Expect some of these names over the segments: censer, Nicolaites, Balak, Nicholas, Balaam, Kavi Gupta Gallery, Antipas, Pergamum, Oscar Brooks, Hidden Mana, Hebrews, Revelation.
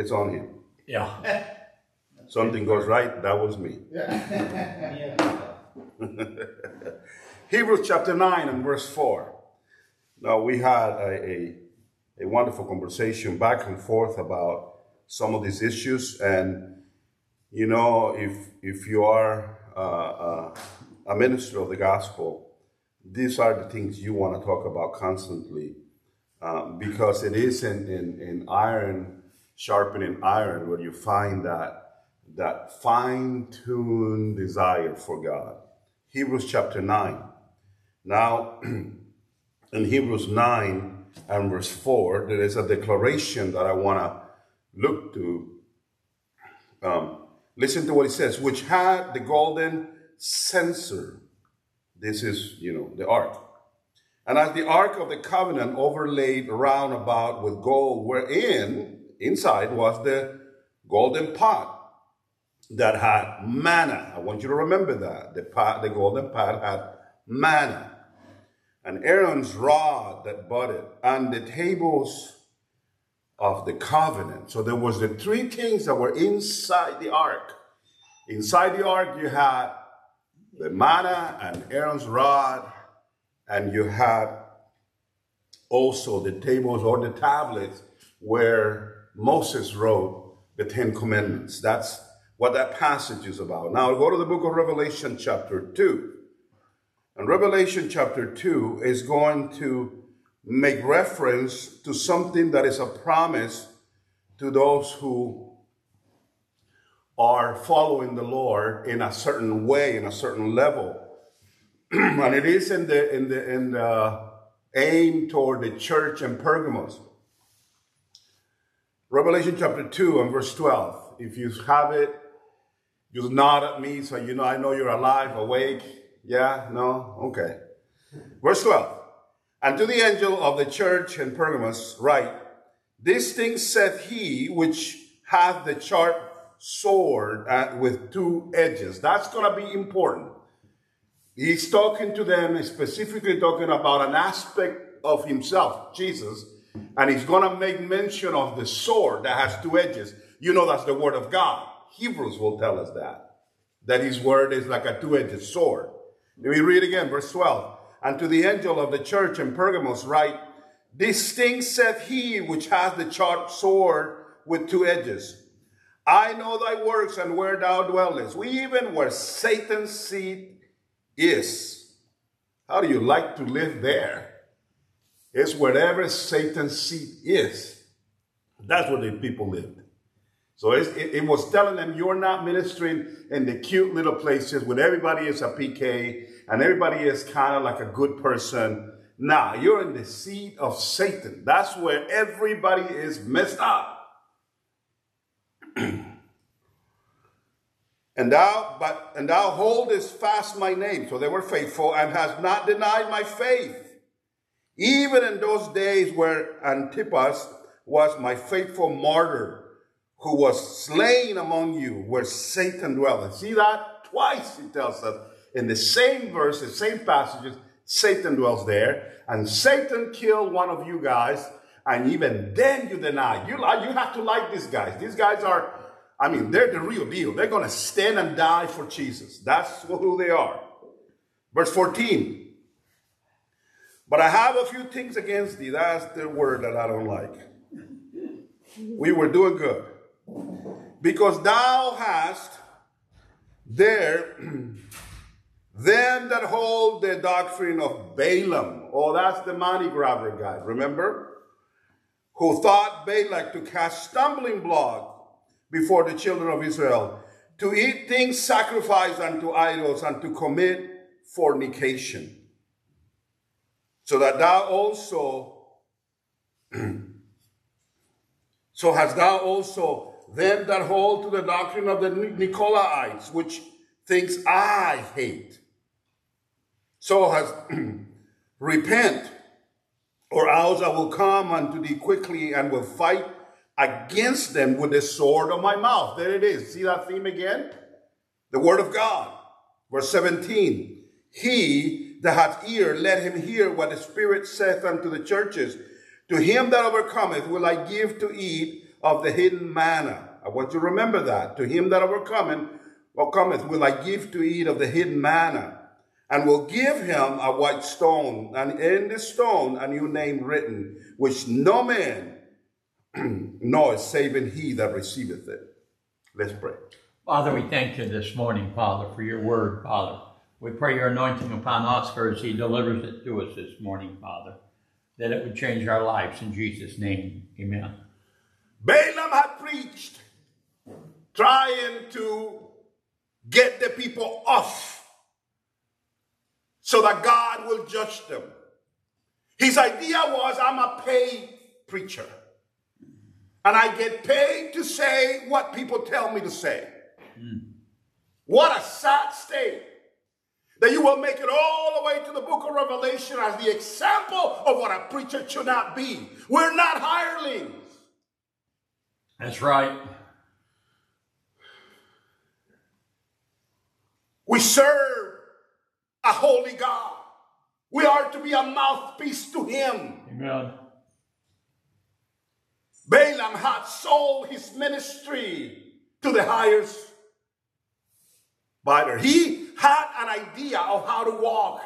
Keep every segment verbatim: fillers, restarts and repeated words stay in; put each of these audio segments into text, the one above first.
it's on him. Yeah. Something goes right, that was me. Yeah. Yeah. Hebrews chapter nine and verse four. Now, we had a, a, a wonderful conversation back and forth about some of these issues. And, you know, if, if you are uh, uh, a minister of the gospel, these are the things you want to talk about constantly, um, because it is in, in, in iron, sharpening iron, where you find that that fine-tuned desire for God. Hebrews chapter nine. Now, in Hebrews nine and verse four, there is a declaration that I want to look to. Um, listen to what it says, which had the golden censer. This is, you know, the ark. And as the ark of the covenant overlaid round about with gold, wherein, inside, was the golden pot that had manna. I want you to remember that. The pot, the golden pot, had manna. And Aaron's rod that budded, and the tables of the covenant. So there was the three things that were inside the ark. Inside the ark, you had the manna and Aaron's rod, and you had also the tables or the tablets where Moses wrote the Ten Commandments. That's what that passage is about. Now go to the book of Revelation chapter two. And Revelation chapter two is going to make reference to something that is a promise to those who are following the Lord in a certain way, in a certain level. And it is in the, in the, in the aim toward the church in Pergamos. Revelation chapter two and verse twelve. If you have it, you nod at me so you know I know you're alive, awake. Yeah? No? Okay. Verse twelve. And to the angel of the church in Pergamos write, these things saith he which hath the sharp sword with two edges. That's going to be important. He's talking to them, specifically talking about an aspect of himself, Jesus, and he's going to make mention of the sword that has two edges. You know that's the word of God. Hebrews will tell us that. That his word is like a two-edged sword. Let me read again, verse twelve. And to the angel of the church in Pergamos write, these things saith he which hath the sharp sword with two edges. I know thy works and where thou dwellest, we even where Satan's seat is. How do you like to live there? It's wherever Satan's seat is. That's where the people lived. So it, it was telling them, you're not ministering in the cute little places when everybody is a P K and everybody is kind of like a good person. Nah, you're in the seat of Satan. That's where everybody is messed up. And thou, but and thou holdest fast my name, so they were faithful, and hast not denied my faith, even in those days where Antipas was my faithful martyr, who was slain among you where Satan dwelleth. See that? Twice he tells us in the same verse, the same passages, Satan dwells there, and Satan killed one of you guys, and even then you deny. You, you have to like these guys. These guys are, I mean, they're the real deal. They're going to stand and die for Jesus. That's who they are. Verse fourteen. But I have a few things against thee. That's the word that I don't like. We were doing good. Because thou hast there them that hold the doctrine of Balaam. Oh, that's the money grabber guy, remember? Who thought Balak to cast stumbling block before the children of Israel, to eat things sacrificed unto idols, and to commit fornication. So that thou also, so hast thou also them that hold to the doctrine of the Nicolaites, which things I hate. So has repent, or else I will come unto thee quickly and will fight against them with the sword of my mouth. There it is. See that theme again? The word of God. Verse seventeen. He that hath ear, let him hear what the Spirit saith unto the churches. To him that overcometh will I give to eat of the hidden manna. I want you to remember that. To him that overcometh, or cometh, will I give to eat of the hidden manna, and will give him a white stone, and in the stone a new name written, which no man knoweth, saving he that receiveth it. Let's pray. Father, we thank you this morning, Father, for your word, Father. We pray your anointing upon Oscar as he delivers it to us this morning, Father, that it would change our lives. In Jesus' name, amen. Balaam had preached, trying to get the people off so that God will judge them. His idea was, I'm a paid preacher, and I get paid to say what people tell me to say. Mm. What a sad state that you will make it all the way to the book of Revelation as the example of what a preacher should not be. We're not hirelings. That's right. We serve a holy God. We are to be a mouthpiece to him. Amen. Balaam had sold his ministry to the highest bidder. He had an idea of how to walk,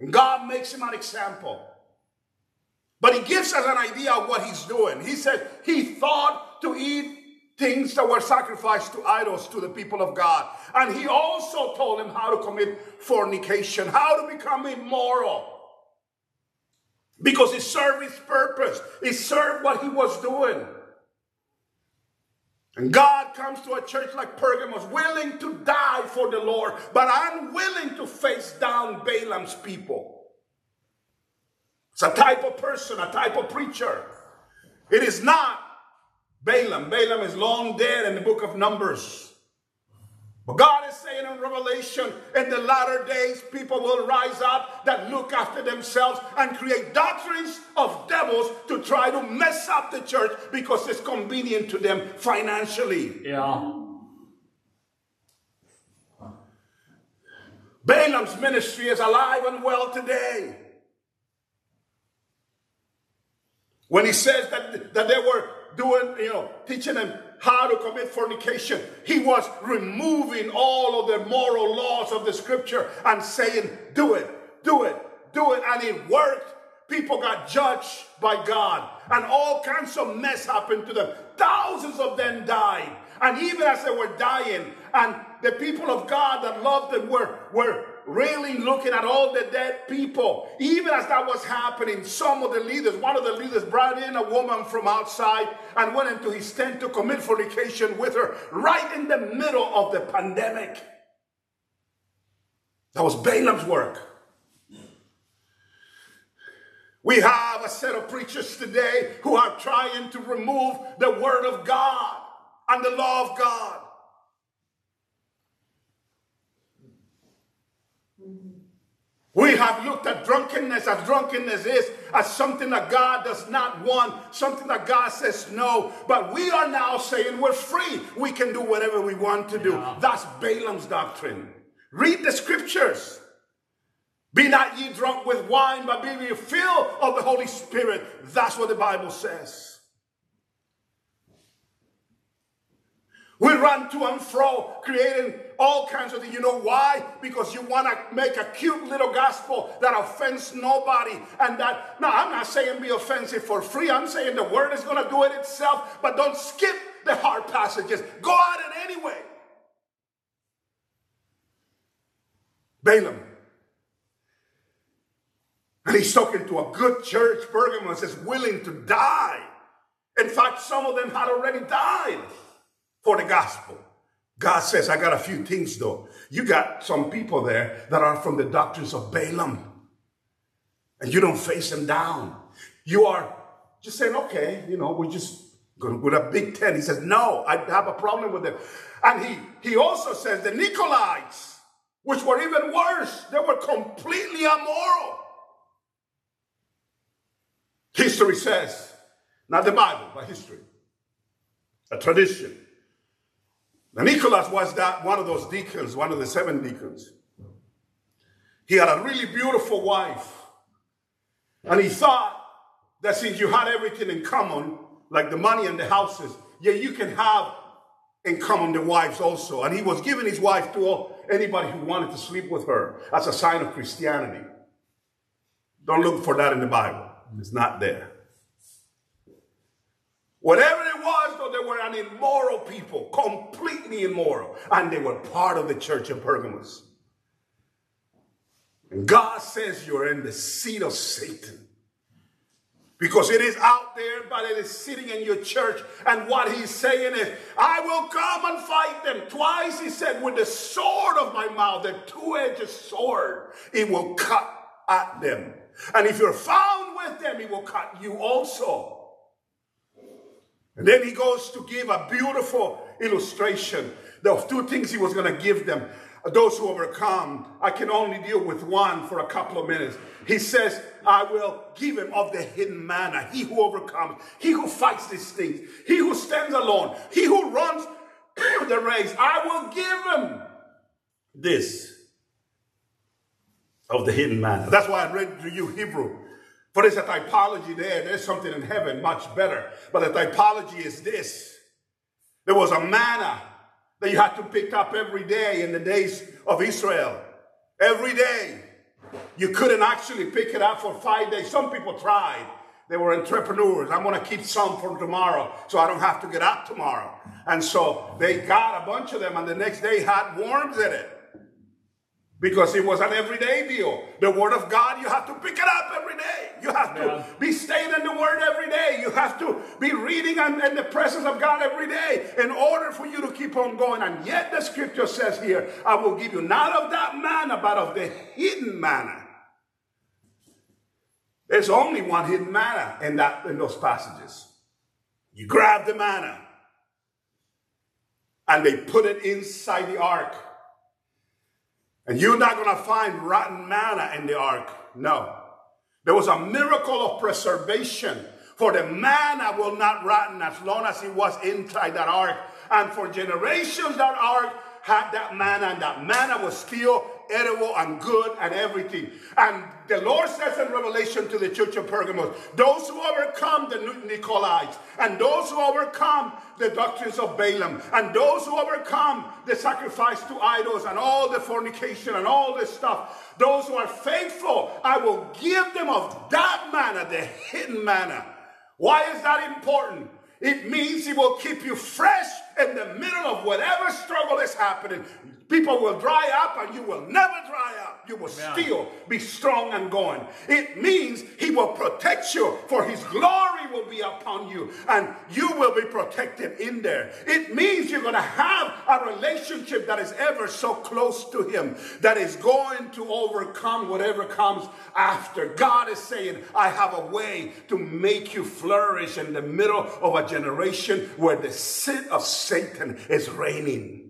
and God makes him an example. But he gives us an idea of what he's doing. He said he thought to eat things that were sacrificed to idols, to the people of God. And he also told him how to commit fornication, how to become immoral. Because it served his purpose. It served what he was doing. And God comes to a church like Pergamum, willing to die for the Lord, but unwilling to face down Balaam's people. It's a type of person, a type of preacher. It is not Balaam. Balaam is long dead in the book of Numbers. But God is saying in Revelation, in the latter days, people will rise up that look after themselves and create doctrines of devils to try to mess up the church because it's convenient to them financially. Yeah. Balaam's ministry is alive and well today. When he says that, that they were doing, you know, teaching them how to commit fornication, he was removing all of the moral laws of the scripture and saying, do it, do it, do it. And it worked. People got judged by God, and all kinds of mess happened to them. Thousands of them died. And even as they were dying, and the people of God that loved them were, were really looking at all the dead people. Even as that was happening, some of the leaders, one of the leaders brought in a woman from outside and went into his tent to commit fornication with her right in the middle of the pandemic. That was Balaam's work. We have a set of preachers today who are trying to remove the word of God and the law of God. We have looked at drunkenness as drunkenness is, as something that God does not want, something that God says no. But we are now saying we're free. We can do whatever we want to do. Yeah. That's Balaam's doctrine. Read the scriptures. Be not ye drunk with wine, but be ye filled of the Holy Spirit. That's what the Bible says. We run to and fro, creating all kinds of things. You know why? Because you want to make a cute little gospel that offends nobody. And that, no, I'm not saying be offensive for free. I'm saying the word is going to do it itself. But don't skip the hard passages. Go at it anyway. Balaam. And he's talking to a good church. Pergamum is willing to die. In fact, some of them had already died for the gospel. God says, I got a few things though. You got some people there that are from the doctrines of Balaam, and you don't face them down. You are just saying, okay, you know, we're just going with a big tent. He says, no, I have a problem with them. And he, he also says the Nicolaites, which were even worse, they were completely immoral. History says, not the Bible, but history, a tradition. Now, Nicholas was that one of those deacons, one of the seven deacons. He had a really beautiful wife. And he thought that since you had everything in common, like the money and the houses. Yeah, you can have in common the wives also. And he was giving his wife to all, anybody who wanted to sleep with her as a sign of Christianity. Don't look for that in the Bible. It's not there. Whatever it was, though, they were an immoral people, completely immoral. And they were part of the church in Pergamos. And God says you're in the seat of Satan. Because it is out there, but it is sitting in your church. And what he's saying is, I will come and fight them. Twice he said, with the sword of my mouth, the two-edged sword, it will cut at them. And if you're found with them, he will cut you also. And then he goes to give a beautiful illustration. There were two things he was going to give them. Those who overcome, I can only deal with one for a couple of minutes. He says, I will give him of the hidden manna. He who overcomes, he who fights these things, he who stands alone, he who runs the race, I will give him this of the hidden manna. That's why I read to you Hebrew. For there's a typology there. There's something in heaven much better. But the typology is this. There was a manna that you had to pick up every day in the days of Israel. Every day. You couldn't actually pick it up for five days. Some people tried. They were entrepreneurs. I'm going to keep some for tomorrow so I don't have to get up tomorrow. And so they got a bunch of them, and the next day had worms in it. Because it was an everyday deal. The Word of God, you have to pick it up every day. You have to yeah. be staying in the Word every day. You have to be reading and in the presence of God every day in order for you to keep on going. And yet the Scripture says here, I will give you not of that manna, but of the hidden manna. There's only one hidden manna in, that, in those passages. You grab the manna. And they put it inside the ark. And you're not going to find rotten manna in the ark. No. There was a miracle of preservation. For the manna will not rotten as long as it was inside that ark. And for generations that ark had that manna. And that manna was still edible and good and everything. And the Lord says in Revelation to the church of Pergamos, those who overcome the Nicolaites, and those who overcome the doctrines of Balaam, and those who overcome the sacrifice to idols and all the fornication and all this stuff, those who are faithful, I will give them of that manna, the hidden manna. Why is that important? It means it will keep you fresh in the middle of whatever struggle is happening. People will dry up and you will never dry up. You will yeah. still be strong and going. It means he will protect you, for his glory will be upon you and you will be protected in there. It means you're going to have a relationship that is ever so close to him, that is going to overcome whatever comes after. God is saying, I have a way to make you flourish in the middle of a generation where the sin of Satan is reigning.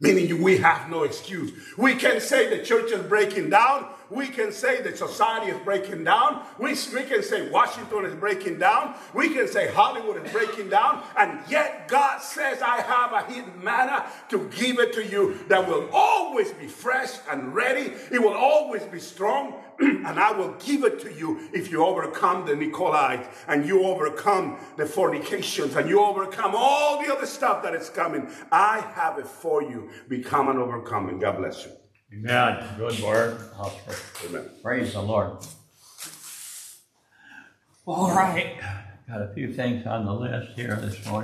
Meaning we have no excuse. We can say the church is breaking down. We can say that society is breaking down. We, we can say Washington is breaking down. We can say Hollywood is breaking down. And yet God says, I have a hidden manna to give it to you that will always be fresh and ready. It will always be strong. And I will give it to you if you overcome the Nicolaites and you overcome the fornications and you overcome all the other stuff that is coming. I have it for you. Become an overcoming. God bless you. Amen. Good word. Amen. Praise the Lord. All right. Got a few things on the list here this morning.